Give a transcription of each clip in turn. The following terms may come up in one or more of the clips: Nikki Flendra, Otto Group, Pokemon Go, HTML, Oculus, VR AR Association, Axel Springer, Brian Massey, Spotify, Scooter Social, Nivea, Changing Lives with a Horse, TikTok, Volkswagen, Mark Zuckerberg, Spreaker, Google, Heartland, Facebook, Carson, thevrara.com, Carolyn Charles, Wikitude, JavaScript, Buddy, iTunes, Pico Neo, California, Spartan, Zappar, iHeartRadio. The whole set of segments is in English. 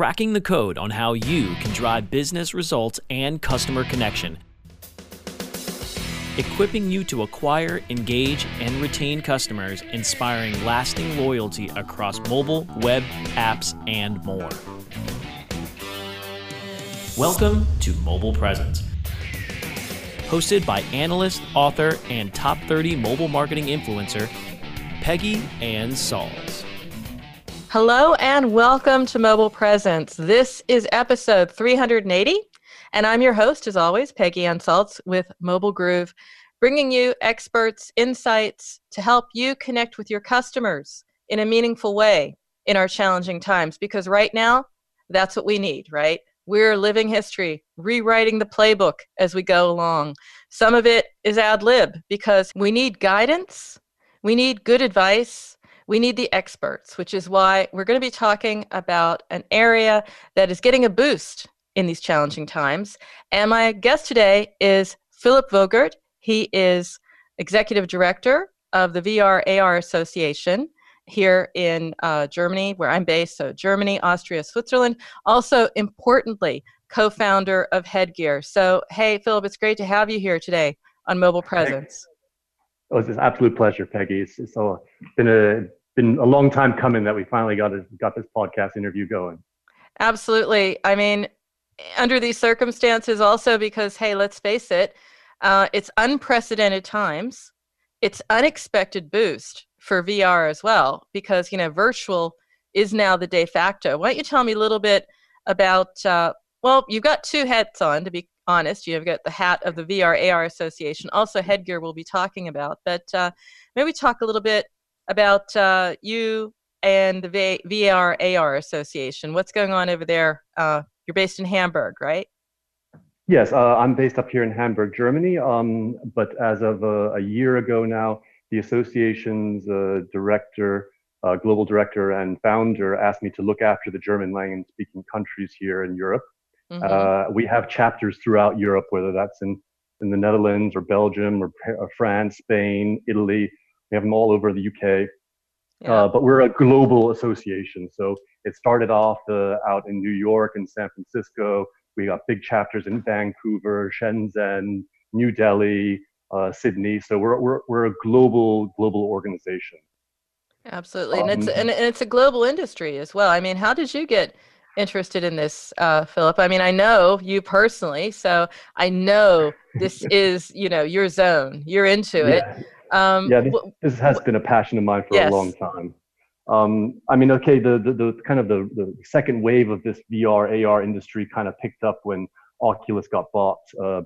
cracking the code on how you can drive business results and customer connection, equipping you to acquire, engage, and retain customers, inspiring lasting loyalty across mobile, web, apps, and more. Welcome to Mobile Presence, hosted by analyst, author, and top 30 mobile marketing influencer, Peggy Anne Salz. Hello and welcome to Mobile Presence. This is episode 380. And I'm your host, as always, Peggy Anne Salz with Mobile Groove, bringing you experts, insights to help you connect with your customers in a meaningful way in our challenging times. Because right now, that's what we need, right? We're living history, rewriting the playbook as we go along. Some of it is ad lib because we need guidance, we need good advice, we need the experts, which is why we're going to be talking about an area that is getting a boost in these challenging times. And my guest today is Philip Wogart. He is Executive Director of the VR AR Association here in Germany, where I'm based. So Germany, Austria, Switzerland. Also, importantly, co-founder of Headgear. So, hey, Philip, it's great to have you here today on Mobile Presence. Oh, it's an absolute pleasure, Peggy. It's been a long time coming that we finally got this podcast interview going. Absolutely. I mean, under these circumstances also because, hey, let's face it, it's unprecedented times. It's unexpected boost for VR as well because, you know, virtual is now the de facto. Why don't you tell me a little bit about, well, you've got two hats on, to be honest. You've got the hat of the VR AR Association, also Headgear we'll be talking about. But maybe talk a little bit about you and the VR AR Association. What's going on over there? You're based in Hamburg, right? Yes, I'm based up here in Hamburg, Germany. But as of a year ago now, the association's director, global director and founder asked me to look after the German-speaking countries here in Europe. Mm-hmm. We have chapters throughout Europe, whether that's in the Netherlands or Belgium or France, Spain, Italy. We have them all over the UK. Yeah. But we're a global association, so it started off out in New York and San Francisco. We got big chapters in Vancouver, Shenzhen, New Delhi, Sydney. So we're a global organization. Absolutely, and it's a global industry as well. I mean, how did you get interested in this, Philip? I mean, I know you personally, so I know this is, you know, your zone. You're into it. Yeah, this has been a passion of mine for a long time. I mean, okay, the kind of the second wave of this VR AR industry kind of picked up when Oculus got bought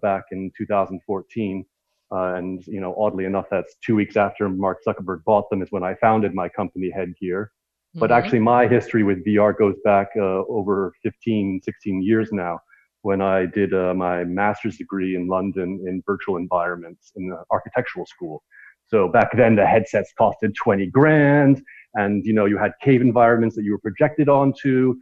back in 2014, and you know, oddly enough, that's 2 weeks after Mark Zuckerberg bought them is when I founded my company Headgear. But actually, my history with VR goes back over 16 years now, when I did my master's degree in London in virtual environments in the architectural school. So back then, the headsets costed 20 grand, and, you know, you had cave environments that you were projected onto.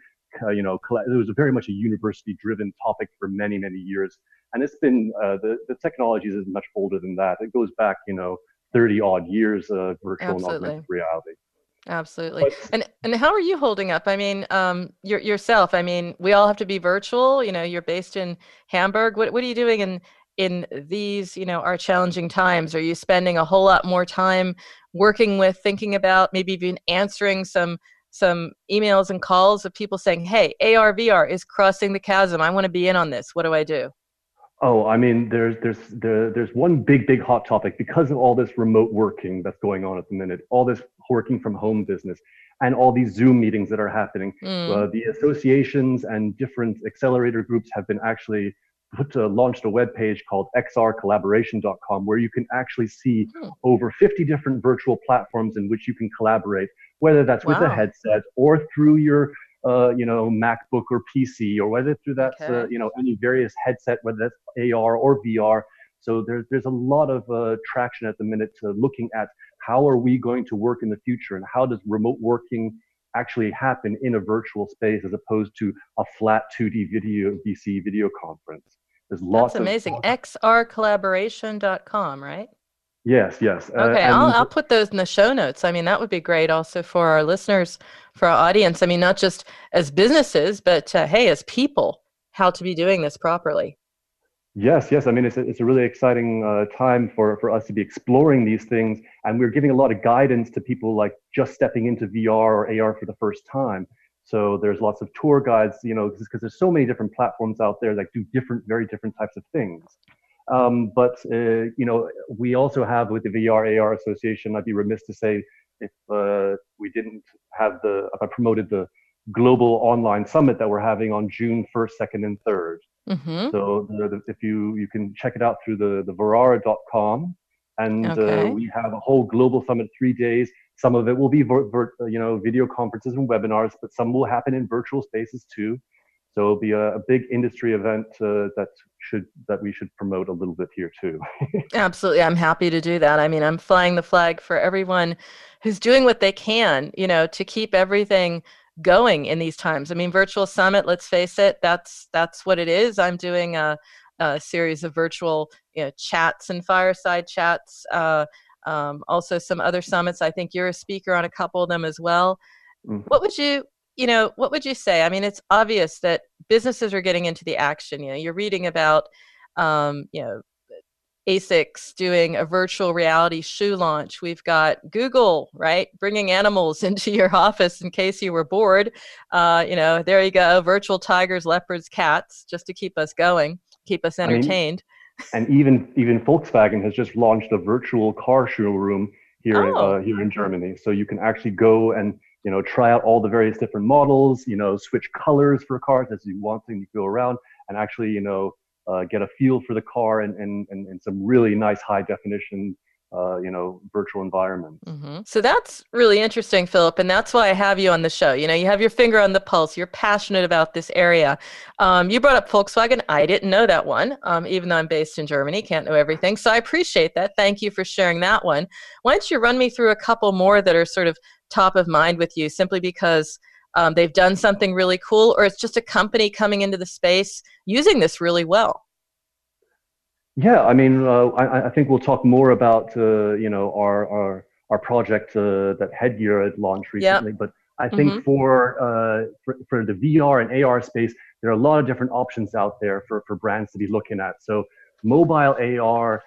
You know, it was very much a university-driven topic for many, many years. And it's been, the technology is much older than that. It goes back, you know, 30-odd years of virtual and augmented reality. Absolutely. But, and how are you holding up? I mean, yourself, I mean, we all have to be virtual. You know, you're based in Hamburg. What are you doing in these, you know, our challenging times? Are you spending a whole lot more time working with, thinking about, maybe even answering some emails and calls of people saying, hey, AR, VR is crossing the chasm. I want to be in on this. What do I do? Oh, I mean, there's one big hot topic because of all this remote working that's going on at the minute, all this working from home business, and all these Zoom meetings that are happening. The associations and different accelerator groups have been actually launched a webpage called xrcollaboration.com, where you can actually see over 50 different virtual platforms in which you can collaborate, whether that's with a headset or through your you know, MacBook or PC, or whether through that, you know, any various headset, whether that's AR or VR. So there's a lot of traction at the minute to looking at how are we going to work in the future and how does remote working actually happen in a virtual space as opposed to a flat 2D VC video conference. There's lots of amazing. xrcollaboration.com, right? Yes. Okay, I'll put those in the show notes. I mean, that would be great also for our listeners, for our audience. I mean, not just as businesses, but hey, as people, how to be doing this properly. Yes. I mean, it's a really exciting time for us to be exploring these things. And we're giving a lot of guidance to people like just stepping into VR or AR for the first time. So there's lots of tour guides, you know, because there's so many different platforms out there that do very different types of things. But we also have with the VR AR Association, I'd be remiss to say if I promoted the global online summit that we're having on June 1st, 2nd, and 3rd. Mm-hmm. So if you can check it out through thevrara.com. And we have a whole global summit, 3 days. Some of it will be video conferences and webinars, but some will happen in virtual spaces too. So it'll be a big industry event that we should promote a little bit here too. Absolutely. I'm happy to do that. I mean, I'm flying the flag for everyone who's doing what they can, you know, to keep everything going in these times. I mean, virtual summit, let's face it, that's what it is. I'm doing a series of virtual, you know, chats and fireside chats. Also some other summits. I think you're a speaker on a couple of them as well. Mm-hmm. What would you say? I mean, it's obvious that businesses are getting into the action. You know, you're reading about, ASICS doing a virtual reality shoe launch. We've got Google, right, bringing animals into your office in case you were bored. There you go, virtual tigers, leopards, cats, just to keep us going, keep us entertained. I mean, and even Volkswagen has just launched a virtual car showroom here in Germany. So you can actually go and try out all the various different models, switch colors for cars as you want them to go around and actually, get a feel for the car and some really nice high definition, virtual environment. Mm-hmm. So that's really interesting, Philip. And that's why I have you on the show. You know, you have your finger on the pulse. You're passionate about this area. You brought up Volkswagen. I didn't know that one, even though I'm based in Germany, can't know everything. So I appreciate that. Thank you for sharing that one. Why don't you run me through a couple more that are sort of top of mind with you, simply because they've done something really cool, or it's just a company coming into the space using this really well? Yeah, I mean, I think we'll talk more about our project that Headgear had launched recently. Yep. But I think for the VR and AR space, there are a lot of different options out there for brands to be looking at. So mobile AR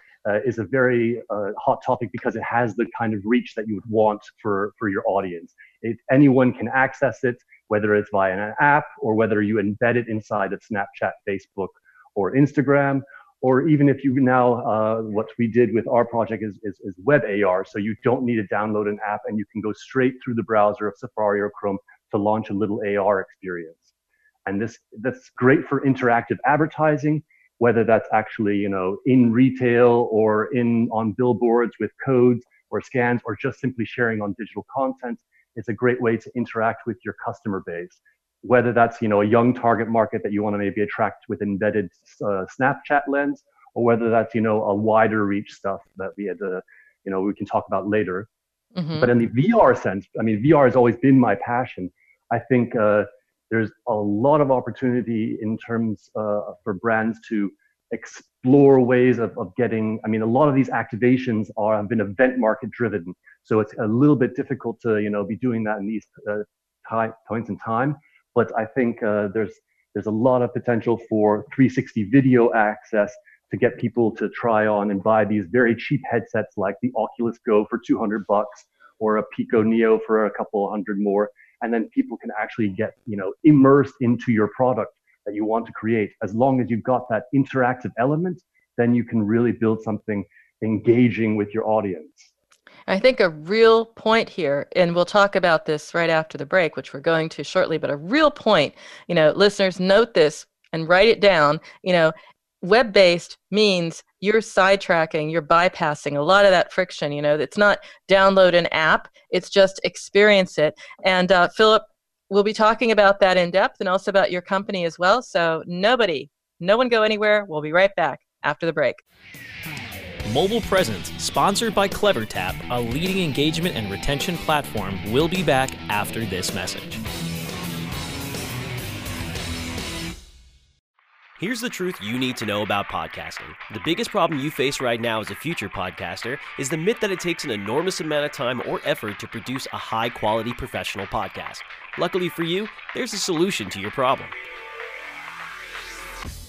is a very hot topic because it has the kind of reach that you would want for your audience. If anyone can access it, whether it's via an app or whether you embed it inside of Snapchat, Facebook, or Instagram, or even if you now, what we did with our project is web AR, so you don't need to download an app and you can go straight through the browser of Safari or Chrome to launch a little AR experience. And that's great for interactive advertising, whether that's actually, in retail or on billboards with codes or scans or just simply sharing on digital content. It's a great way to interact with your customer base, whether that's, a young target market that you want to maybe attract with embedded Snapchat lens, or whether that's, a wider reach stuff that we had, we can talk about later. Mm-hmm. But in the VR sense, I mean, VR has always been my passion. I think, there's a lot of opportunity in terms for brands to explore ways of getting, I mean, a lot of these activations have been event market driven. So it's a little bit difficult to, be doing that in these points in time. But I think there's a lot of potential for 360 video access to get people to try on and buy these very cheap headsets like the Oculus Go for $200 or a Pico Neo for a couple hundred more. And then people can actually get, immersed into your product that you want to create. As long as you've got that interactive element, then you can really build something engaging with your audience. I think a real point here, and we'll talk about this right after the break, which we're going to shortly, but a real point, listeners, note this and write it down, web-based means you're sidetracking, you're bypassing a lot of that friction. It's not download an app, it's just experience it. And Philip, we'll be talking about that in depth and also about your company as well. So no one go anywhere. We'll be right back after the break. Mobile Presence, sponsored by CleverTap, a leading engagement and retention platform. We'll be back after this message. Here's the truth you need to know about podcasting. The biggest problem you face right now as a future podcaster is the myth that it takes an enormous amount of time or effort to produce a high-quality professional podcast. Luckily for you, there's a solution to your problem.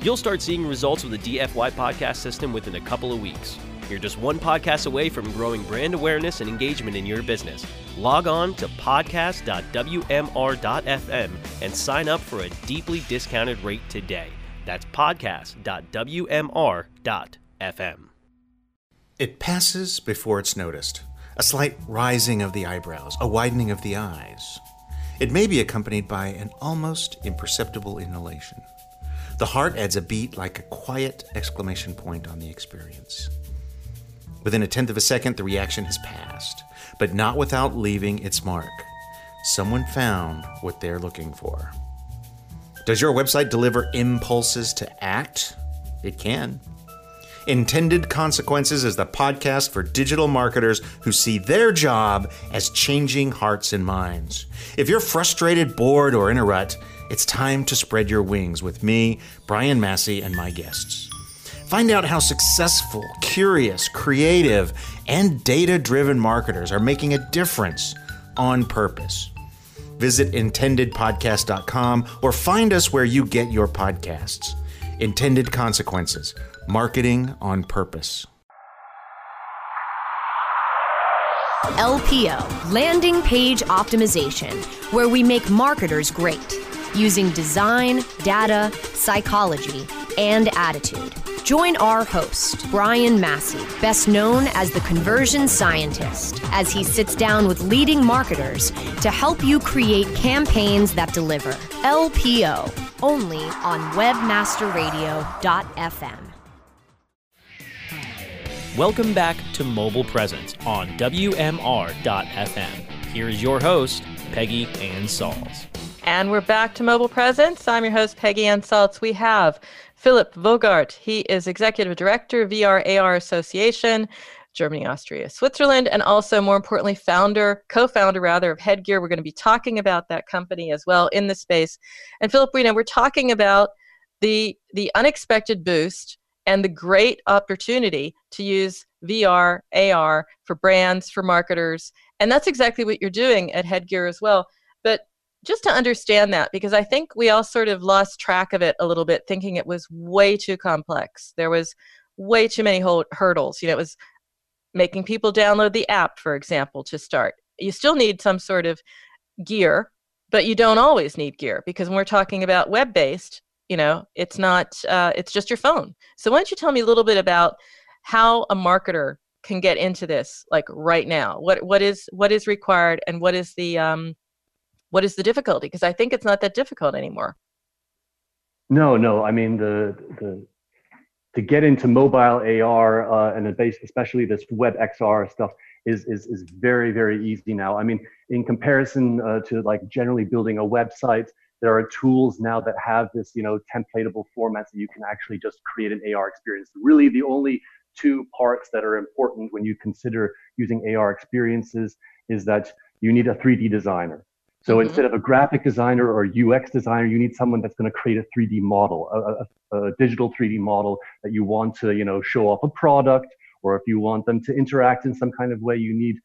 you'll start seeing results with the DFY podcast system within a couple of weeks. You're just one podcast away from growing brand awareness and engagement in your business. Log on to podcast.wmr.fm and sign up for a deeply discounted rate today. That's podcast.wmr.fm. It passes before it's noticed. A slight rising of the eyebrows, a widening of the eyes. It may be accompanied by an almost imperceptible inhalation. The heart adds a beat like a quiet exclamation point on the experience. Within a tenth of a second, the reaction has passed, but not without leaving its mark. Someone found what they're looking for. Does your website deliver impulses to act? It can. Intended Consequences is the podcast for digital marketers who see their job as changing hearts and minds. If you're frustrated, bored, or in a rut, it's time to spread your wings with me, Brian Massey, and my guests. Find out how successful, curious, creative, and data-driven marketers are making a difference on purpose. Visit intendedpodcast.com or find us where you get your podcasts. Intended Consequences, marketing on purpose. LPO, Landing Page Optimization, where we make marketers great, using design, data, psychology, and attitude. Join our host, Brian Massey, best known as the Conversion Scientist, as he sits down with leading marketers to help you create campaigns that deliver. LPO, only on WebmasterRadio.fm. Welcome back to Mobile Presence on WMR.fm. Here is your host, Peggy Anne Salz. And we're back to Mobile Presence. I'm your host, Peggy Anne Salz. We have Philip Wogart. He is Executive Director, VR AR Association, Germany, Austria, Switzerland, and also, more importantly, co-founder of Headgear. We're going to be talking about that company as well in this space. And Philip, we know we're talking about the unexpected boost and the great opportunity to use VR, AR for brands, for marketers. And that's exactly what you're doing at Headgear as well. But just to understand that, because I think we all sort of lost track of it a little bit, thinking it was way too complex. There was way too many hurdles. You know, it was making people download the app, for example, to start. You still need some sort of gear, but you don't always need gear, because when we're talking about web-based, you know, it's not, it's just your phone. So why don't you tell me a little bit about how a marketer can get into this, like right now? What is required, and what is the difficulty? Because I think it's not that difficult anymore. No. I mean, to get into mobile AR and especially this web XR stuff is very, very easy now. I mean, in comparison to like generally building a website, there are tools now that have this, you know, templatable formats that you can actually just create an AR experience. Really, the only two parts that are important when you consider using AR experiences is that you need a 3D designer. So instead of a graphic designer or UX designer, you need someone that's going to create a 3D model, a digital 3D model that you want to, you know, show off a product, or if you want them to interact in some kind of way, you need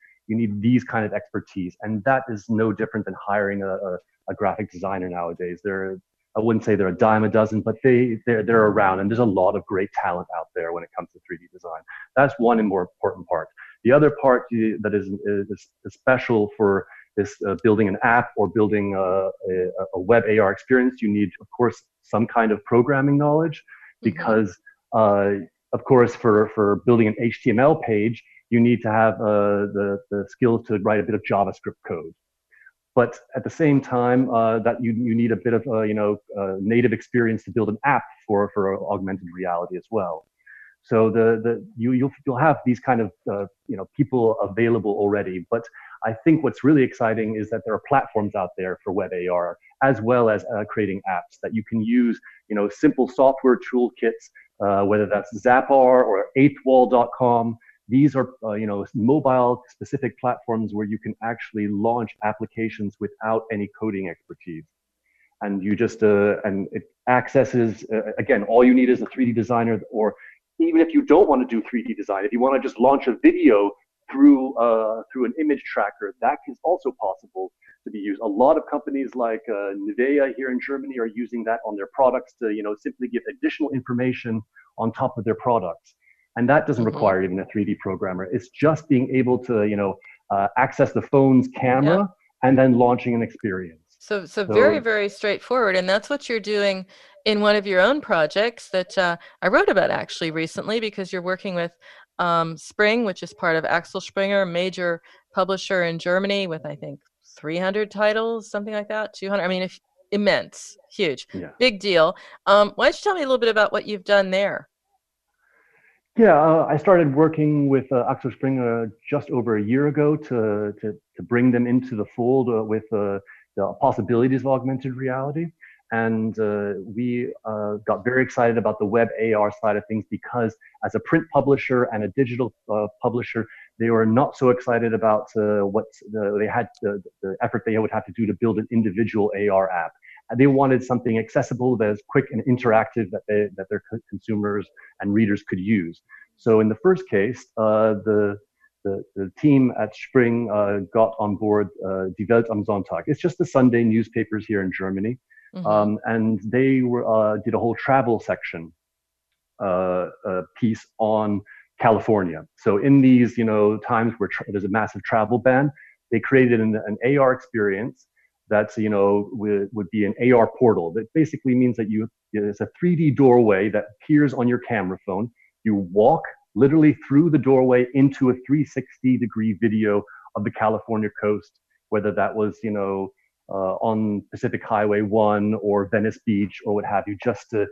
these kind of expertise. And that is no different than hiring a graphic designer nowadays. I wouldn't say they're a dime a dozen, but they're around, and there's a lot of great talent out there when it comes to 3D design. That's one and more important part. The other part that is special for this building an app or building a web AR experience, you need, of course, some kind of programming knowledge, because, of course, for building an HTML page, you need to have the skills to write a bit of JavaScript code. But at the same time, that you need a bit of native experience to build an app for augmented reality as well. So you'll have these kind of people available already. But I think what's really exciting is that there are platforms out there for web AR as well as creating apps that you can use. Simple software toolkits, whether that's Zappar or 8thWall.com. These are mobile specific platforms where you can actually launch applications without any coding expertise. And you just and it accesses again, all you need is a 3D designer, or even if you don't want to do 3D design, if you want to just launch a video through through an image tracker, that is also possible to be used. A lot of companies like Nivea here in Germany are using that on their products to simply give additional information on top of their products. And that doesn't require even a 3D programmer. It's just being able to access the phone's camera and then launching an experience. So very, very straightforward. And that's what you're doing in one of your own projects that I wrote about actually recently, because you're working with Spring, which is part of Axel Springer, major publisher in Germany with, I think, 300 titles, something like that, 200. I mean, immense, huge, big deal. Why don't you tell me a little bit about what you've done there? Yeah, I started working with Axel Springer just over a year ago to bring them into the fold with the possibilities of augmented reality. And we got very excited about the web AR side of things, because as a print publisher and a digital publisher, they were not so excited about the effort they would have to do to build an individual AR app. And they wanted something accessible that is quick and interactive that their consumers and readers could use. So in the first case, the team at Spring got on board Die Welt am Sonntag. It's just the Sunday newspapers here in Germany. And they were, did a whole travel section piece on California. So in these times where there's a massive travel ban, they created an AR experience that's would be an AR portal. That basically means that it's a 3D doorway that appears on your camera phone. You walk literally through the doorway into a 360-degree video of the California coast, whether that was on Pacific Highway 1 or Venice Beach or what have you, just to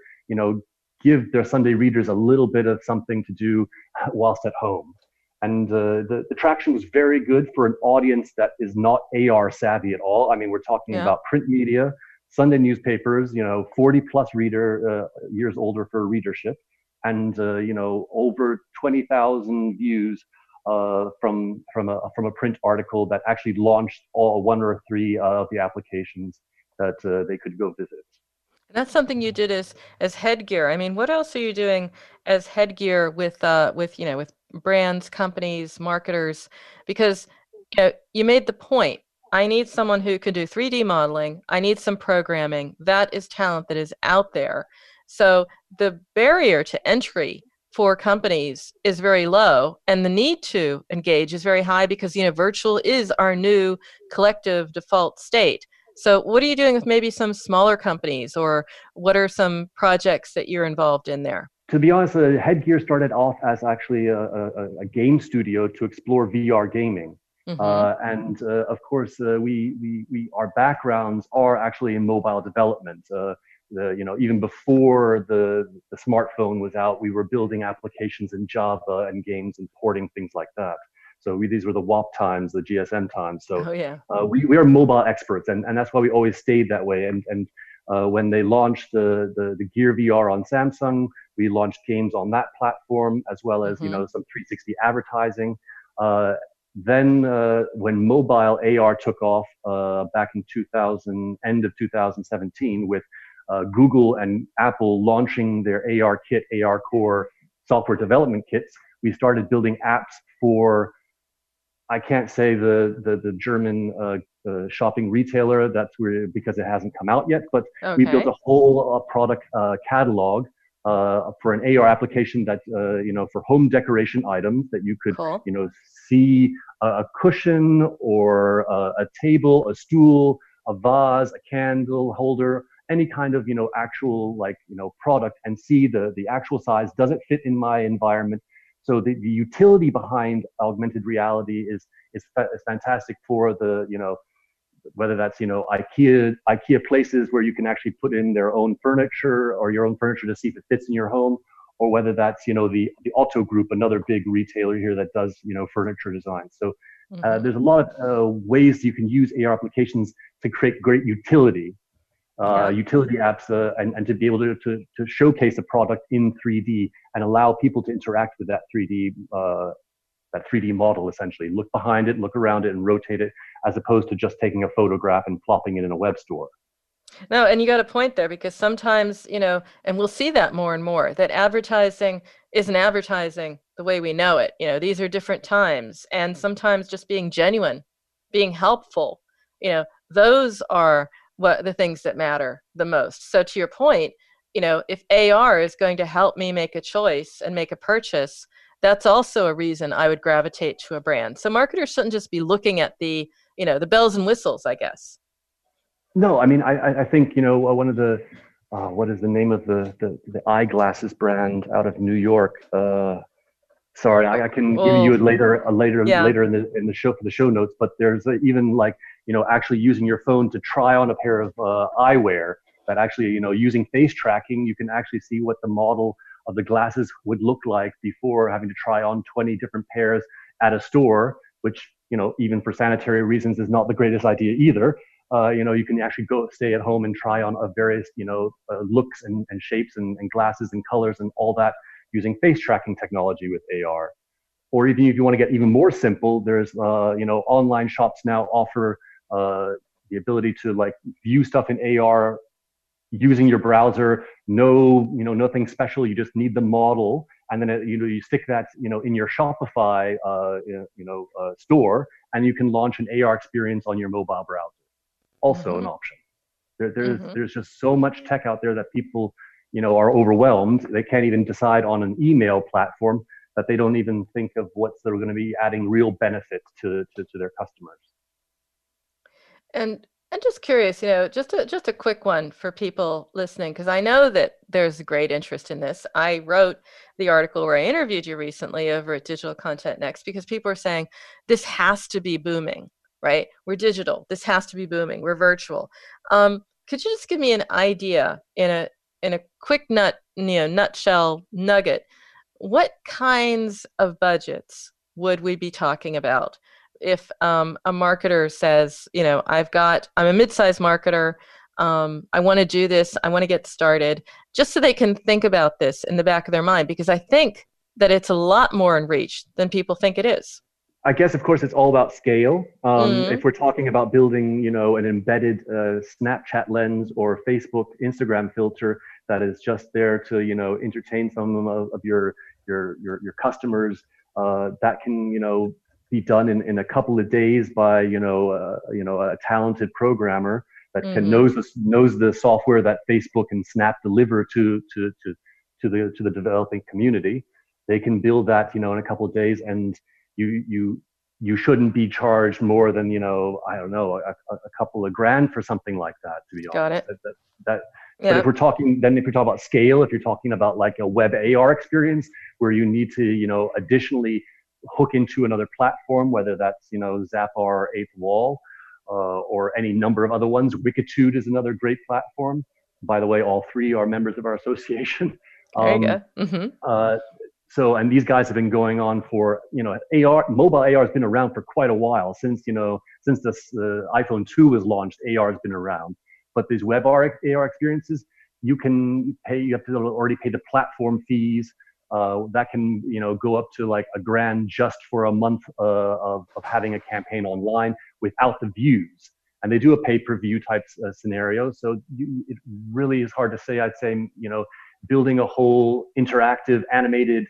give their Sunday readers a little bit of something to do whilst at home. And the traction was very good for an audience that is not AR savvy at all. I mean, we're talking about print media, Sunday newspapers, 40 plus years older for readership, and over 20,000 views from a print article that actually launched all one or three of the applications that they could go visit. And that's something you did as Headgear. I mean, what else are you doing as Headgear with brands, companies, marketers? Because you made the point. I need someone who can do 3D modeling. I need some programming. That is talent that is out there. So the barrier to entry for companies is very low, and the need to engage is very high, because virtual is our new collective default state. So what are you doing with maybe some smaller companies, or what are some projects that you're involved in there? To be honest, Headgear started off as actually a game studio to explore VR gaming. And of course, our backgrounds are actually in mobile development. Even before the smartphone was out, we were building applications in Java and games and porting things like that. So these were the WAP times, the GSM times. So we are mobile experts, and that's why we always stayed that way. And when they launched the Gear VR on Samsung, we launched games on that platform, as well as some 360 advertising. Then when mobile AR took off back in end of 2017 with Google and Apple launching their AR kit, AR Core software development kits, we started building apps for, I can't say the German shopping retailer because it hasn't come out yet, but we built a whole product catalog for an AR application that for home decoration items that you could see a cushion or a table, a stool, a vase, a candle holder, any kind of actual product, and see the actual size. Does it fit in my environment? So the utility behind augmented reality is fantastic for the whether that's, you know, IKEA places where you can actually put in their own furniture or your own furniture to see if it fits in your home, or whether that's, you know, the Otto Group, another big retailer here that does, you know, furniture design. So there's a lot of ways you can use AR applications to create great utility, utility apps, and to be able to showcase a product in 3D and allow people to interact with that 3D model, essentially. Look behind it, look around it, and rotate it, as opposed to just taking a photograph and plopping it in a web store. No, and you got a point there, because sometimes, you know, and we'll see that more and more, that advertising isn't advertising the way we know it. You know, these are different times, and sometimes just being genuine, being helpful, you know, those are what the things that matter the most. So to your point, you know, if AR is going to help me make a choice and make a purchase, that's also a reason I would gravitate to a brand. So marketers shouldn't just be looking at the, you know, the bells and whistles, I guess. No, I mean, I think, you know, one of the, what is the name of the eyeglasses brand out of New York? Sorry, I can give you it later in the show, for the show notes, but there's even, like, you know, actually using your phone to try on a pair of eyewear, that actually, you know, using face tracking, you can actually see what the model of the glasses would look like before having to try on 20 different pairs at a store, which, you know, even for sanitary reasons is not the greatest idea either. You know, you can actually go stay at home and try on various, you know, looks and shapes and glasses and colors and all that using face tracking technology with AR. Or even if you want to get even more simple, there's, you know, online shops now offer the ability to, like, view stuff in AR using your browser. No, you know, nothing special. You just need the model, and then, you know, you stick that, you know, in your Shopify, store, and you can launch an AR experience on your mobile browser. Also an option. There's just so much tech out there that people, you know, are overwhelmed. They can't even decide on an email platform, that they don't even think of what's they're going to be adding real benefit to their customers. And I'm just curious, you know, just a quick one for people listening, because I know that there's a great interest in this. I wrote the article where I interviewed you recently over at Digital Content Next, because people are saying this has to be booming. Right? We're digital. This has to be booming. We're virtual. Could you just give me an idea in a quick nutshell nugget? What kinds of budgets would we be talking about if a marketer says, you know, I'm a mid-sized marketer. I want to do this. I want to get started, just so they can think about this in the back of their mind, because I think that it's a lot more in reach than people think it is. I guess, of course, it's all about scale. If we're talking about building, you know, an embedded Snapchat lens or Facebook, Instagram filter that is just there to, you know, entertain some of your customers, that can, you know, be done in a couple of days by, a talented programmer that can knows the software that Facebook and Snap deliver to the developing community. They can build that, you know, in a couple of days, and you shouldn't be charged more than, you know, I don't know, a couple of grand for something like that, to be honest. Got it. But if we're talking, then if you're talking about scale, if you're talking about, like, a web AR experience where you need to, you know, additionally hook into another platform, whether that's, you know, Zappar, 8thWall, or any number of other ones. Wikitude is another great platform. By the way, all three are members of our association. There you go. So, and these guys have been going on for, you know, mobile AR has been around for quite a while. Since the iPhone 2 was launched, AR has been around. But these web AR experiences, you have to already pay the platform fees. That can, you know, go up to like a grand just for a month of having a campaign online without the views. And they do a pay-per-view type scenario. So it really is hard to say. I'd say, you know, building a whole interactive animated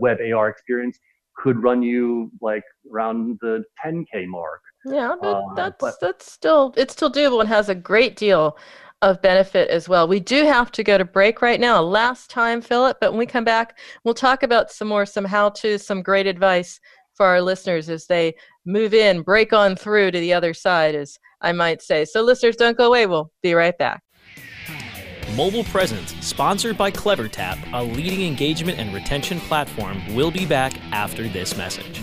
web AR experience could run you like around the 10K mark. Yeah, that's still, it's still doable and has a great deal of benefit as well. We do have to go to break right now. Last time, Philip, but when we come back, we'll talk about some how-tos, some great advice for our listeners as they move in, break on through to the other side, as I might say. So listeners, don't go away. We'll be right back. Mobile Presence, sponsored by CleverTap, a leading engagement and retention platform, will be back after this message.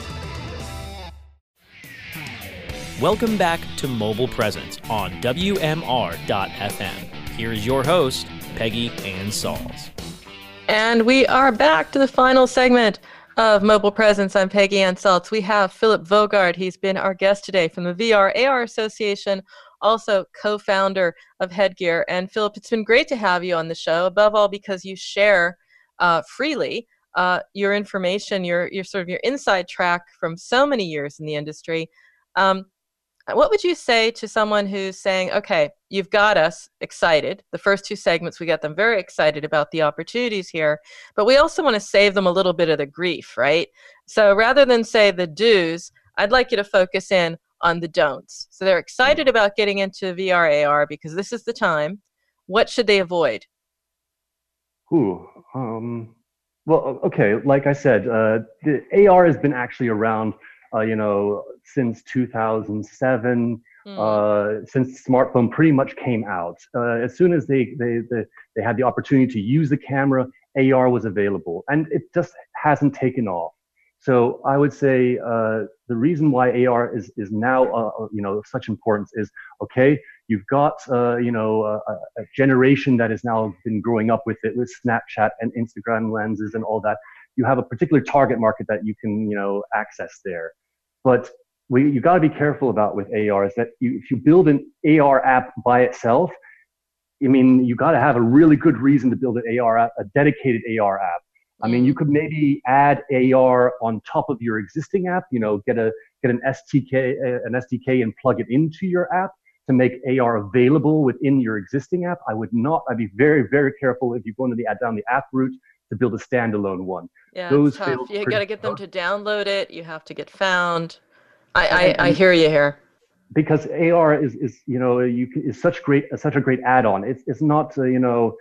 Welcome back to Mobile Presence on WMR.fm. Here is your host, Peggy Anne Salz. And we are back to the final segment of Mobile Presence. I'm Peggy Anne Salz. We have Philip Wogart. He's been our guest today from the VR AR Association, also co-founder of Headgear. And Philip, it's been great to have you on the show, above all because you share freely your information, your sort of your inside track from so many years in the industry. What would you say to someone who's saying, okay, you've got us excited. The first two segments, we got them very excited about the opportunities here, but we also want to save them a little bit of the grief, right? So rather than say the do's, I'd like you to focus in on the don'ts. So they're excited about getting into VR, AR because this is the time. What should they avoid? Well, okay, like I said, the AR has been actually around since 2007, since smartphone pretty much came out. As soon as they had the opportunity to use the camera, AR was available, and it just hasn't taken off. So I would say the reason why AR is now such importance is, okay, you've got a generation that has now been growing up with it, with Snapchat and Instagram lenses and all that. You have a particular target market that you can access there. But what you got to be careful about with AR is that if you build an AR app by itself, I mean, you got to have a really good reason to build an AR app, a dedicated AR app. I mean, you could maybe add AR on top of your existing app. Get an SDK and plug it into your app to make AR available within your existing app. I'd be very, very careful if you're going to be down the app route to build a standalone one. Yeah, those it's tough. You got to get them to download it. You have to get found. I hear you here. Because AR is such a great add-on. It's not as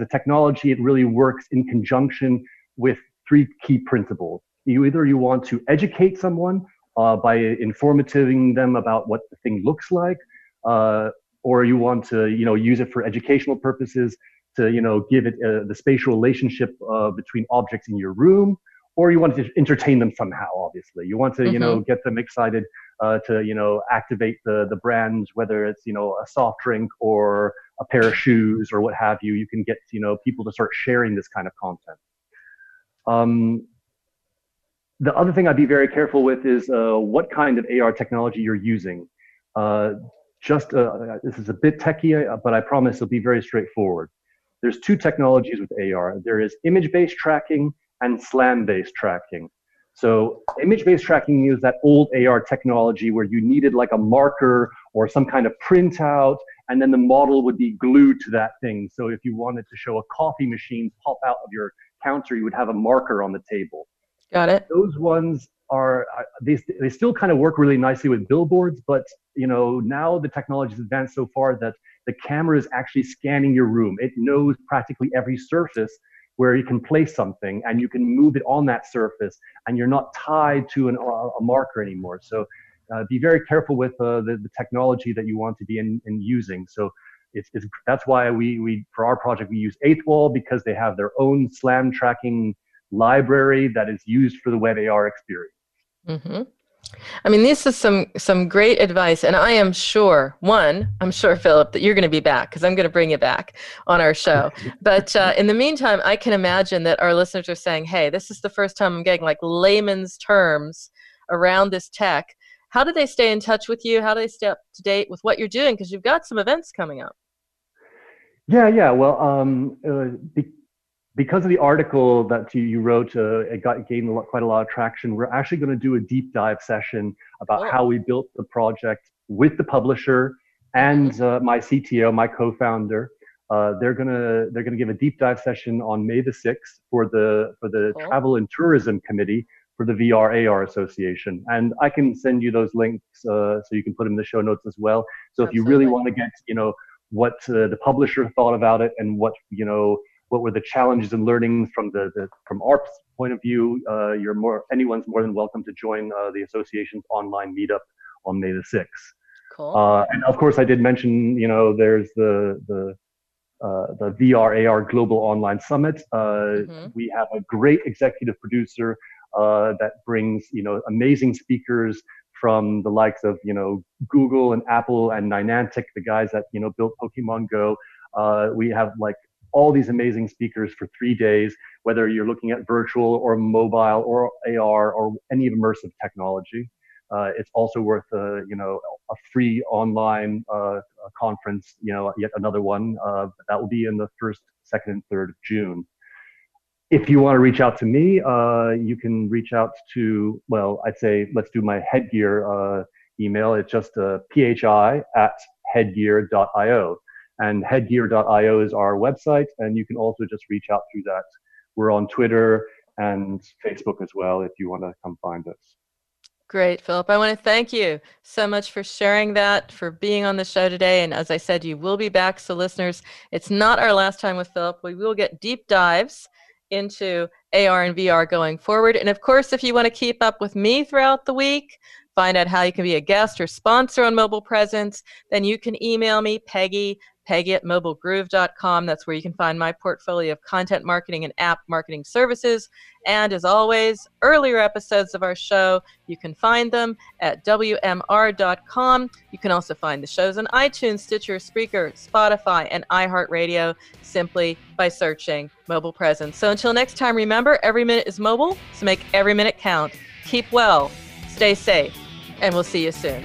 a technology. It really works in conjunction with three key principles. You want to educate someone by informing them about what the thing looks like, or you want to use it for educational purposes, to give it the spatial relationship between objects in your room, or you want to entertain them somehow. Obviously, you want to get them excited to activate the brand, whether it's a soft drink or a pair of shoes or what have you. You can get people to start sharing this kind of content. The other thing I'd be very careful with is what kind of AR technology you're using. This is a bit techy, but I promise it'll be very straightforward. There's two technologies with AR. There is image-based tracking and SLAM-based tracking. So image-based tracking is that old AR technology where you needed like a marker or some kind of printout, and then the model would be glued to that thing. So if you wanted to show a coffee machine pop out of your counter, you would have a marker on the table. Got it. Those ones are, they still kind of work really nicely with billboards, but you know, now the technology has advanced so far that the camera is actually scanning your room. It knows practically every surface where you can place something, and you can move it on that surface, and you're not tied to a marker anymore. So be very careful with the technology that you want to be in using. So it's that's why we for our project we use 8thWall, because they have their own SLAM tracking library that is used for the web AR experience. Mm-hmm. I mean, this is some great advice, and I am sure, Philip, that you're going to be back, because I'm going to bring you back on our show. But in the meantime, I can imagine that our listeners are saying, hey, this is the first time I'm getting like layman's terms around this tech. How do they stay in touch with you? How do they stay up to date with what you're doing? Because you've got some events coming up. Yeah. Well, because of the article that you wrote, it gained quite a lot of traction. We're actually going to do a deep dive session about how we built the project with the publisher and my CTO, my co-founder. They're gonna give a deep dive session on May the 6th for the Travel and Tourism Committee for the VR AR Association. And I can send you those links so you can put them in the show notes as well. So if you really want to get what the publisher thought about it, and what were the challenges and learnings from our point of view? Anyone's more than welcome to join the association's online meetup on May the 6th. Cool. And of course, I did mention there's the VR AR Global Online Summit. We have a great executive producer that brings amazing speakers from the likes of Google and Apple and Niantic, the guys that built Pokemon Go. We have all these amazing speakers for 3 days, whether you're looking at virtual or mobile or AR or any immersive technology. It's also worth a free online conference, yet another one that will be in the 1st, 2nd, and 3rd of June. If you want to reach out to me, you can reach out to, let's do my Headgear email. It's just phi@headgear.io. And headgear.io is our website, and you can also just reach out through that. We're on Twitter and Facebook as well if you want to come find us. Great, Philip. I want to thank you so much for sharing that, for being on the show today. And as I said, you will be back. So listeners, it's not our last time with Philip. We will get deep dives into AR and VR going forward. And of course, if you want to keep up with me throughout the week, find out how you can be a guest or sponsor on Mobile Presence, then you can email me, Peggy at MobileGroove.com. That's where you can find my portfolio of content marketing and app marketing services. And as always, earlier episodes of our show, you can find them at WMR.com. You can also find the shows on iTunes, Stitcher, Spreaker, Spotify, and iHeartRadio simply by searching Mobile Presence. So until next time, remember, every minute is mobile, so make every minute count. Keep well, stay safe, and we'll see you soon.